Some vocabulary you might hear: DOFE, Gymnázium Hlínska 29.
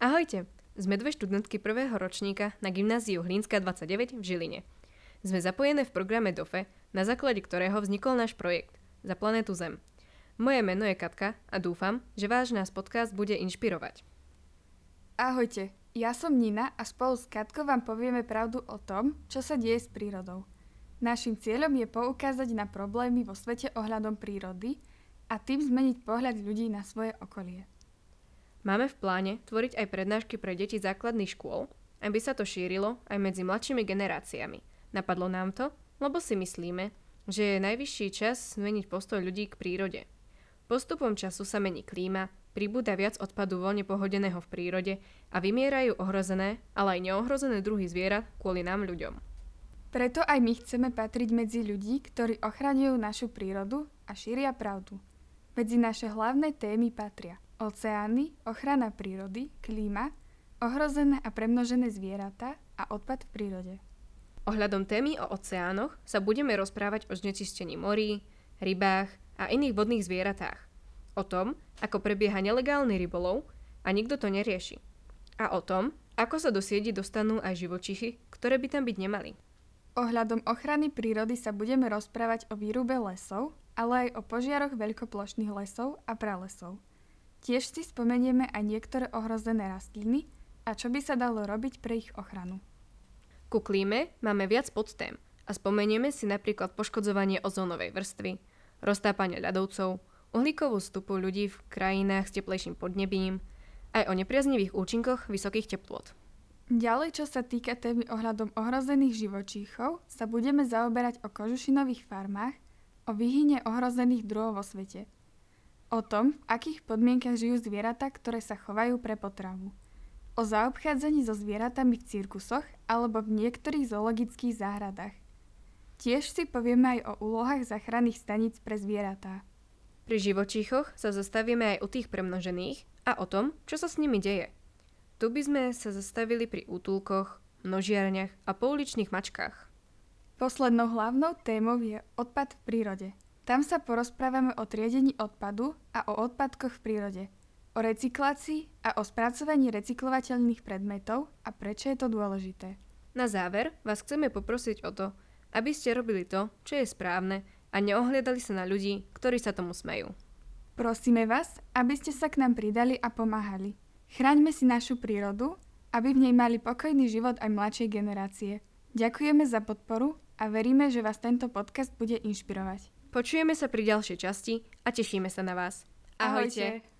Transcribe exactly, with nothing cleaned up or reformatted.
Ahojte, sme dve študentky prvého ročníka na Gymnáziu Hlínska dvadsaťdeväť v Žiline. Sme zapojené v programe DOFE, na základe ktorého vznikol náš projekt Za planétu Zem. Moje meno je Katka a dúfam, že váš náš podcast bude inšpirovať. Ahojte, ja som Nina a spolu s Katkou vám povieme pravdu o tom, čo sa deje s prírodou. Naším cieľom je poukázať na problémy vo svete ohľadom prírody a tým zmeniť pohľad ľudí na svoje okolie. Máme v pláne tvoriť aj prednášky pre deti základných škôl, aby sa to šírilo aj medzi mladšími generáciami. Napadlo nám to, lebo si myslíme, že je najvyšší čas zmeniť postoj ľudí k prírode. Postupom času sa mení klíma, pribúda viac odpadu voľne pohodeného v prírode a vymierajú ohrozené, ale aj neohrozené druhy zvierat kvôli nám ľuďom. Preto aj my chceme patriť medzi ľudí, ktorí ochraňujú našu prírodu a šíria pravdu. Medzi naše hlavné témy patria oceány, ochrana prírody, klíma, ohrozené a premnožené zvieratá a odpad v prírode. Ohľadom témy o oceánoch sa budeme rozprávať o znečistení morí, rybách a iných vodných zvieratách. O tom, ako prebieha nelegálny rybolov a nikto to nerieši. A o tom, ako sa do sieti dostanú aj živočichy, ktoré by tam byť nemali. Ohľadom ochrany prírody sa budeme rozprávať o výrube lesov, ale aj o požiaroch veľkoplošných lesov a pralesov. Tiež si spomenieme aj niektoré ohrozené rastliny a čo by sa dalo robiť pre ich ochranu. Ku klíme máme viac podtém a spomenieme si napríklad poškodzovanie ozónovej vrstvy, roztápanie ľadovcov, uhlíkovú vstupu ľudí v krajinách s teplejším podnebím, aj o nepriaznivých účinkoch vysokých teplôt. Ďalej, čo sa týka témy ohľadom ohrozených živočíchov, sa budeme zaoberať o kožušinových farmách, o vyhyne ohrozených druhov vo svete. O tom, v akých podmienkach žijú zvieratá, ktoré sa chovajú pre potravu. O zaobchádzaní so zvieratami v cirkusoch alebo v niektorých zoologických záhradách. Tiež si povieme aj o úlohách záchranných staníc pre zvieratá. Pri živočíchoch sa zastavíme aj u tých premnožených a o tom, čo sa s nimi deje. Tu by sme sa zastavili pri útulkoch, množiarniach a pouličných mačkách. Poslednou hlavnou témou je odpad v prírode. Tam sa porozprávame o triedení odpadu a o odpadkoch v prírode, o recyklácii a o spracovaní recyklovateľných predmetov a prečo je to dôležité. Na záver vás chceme poprosiť o to, aby ste robili to, čo je správne a neohliadali sa na ľudí, ktorí sa tomu smejú. Prosíme vás, aby ste sa k nám pridali a pomáhali. Chráňme si našu prírodu, aby v nej mali pokojný život aj mladšej generácie. Ďakujeme za podporu a veríme, že vás tento podcast bude inšpirovať. Počujeme sa pri ďalšej časti a tešíme sa na vás. Ahojte!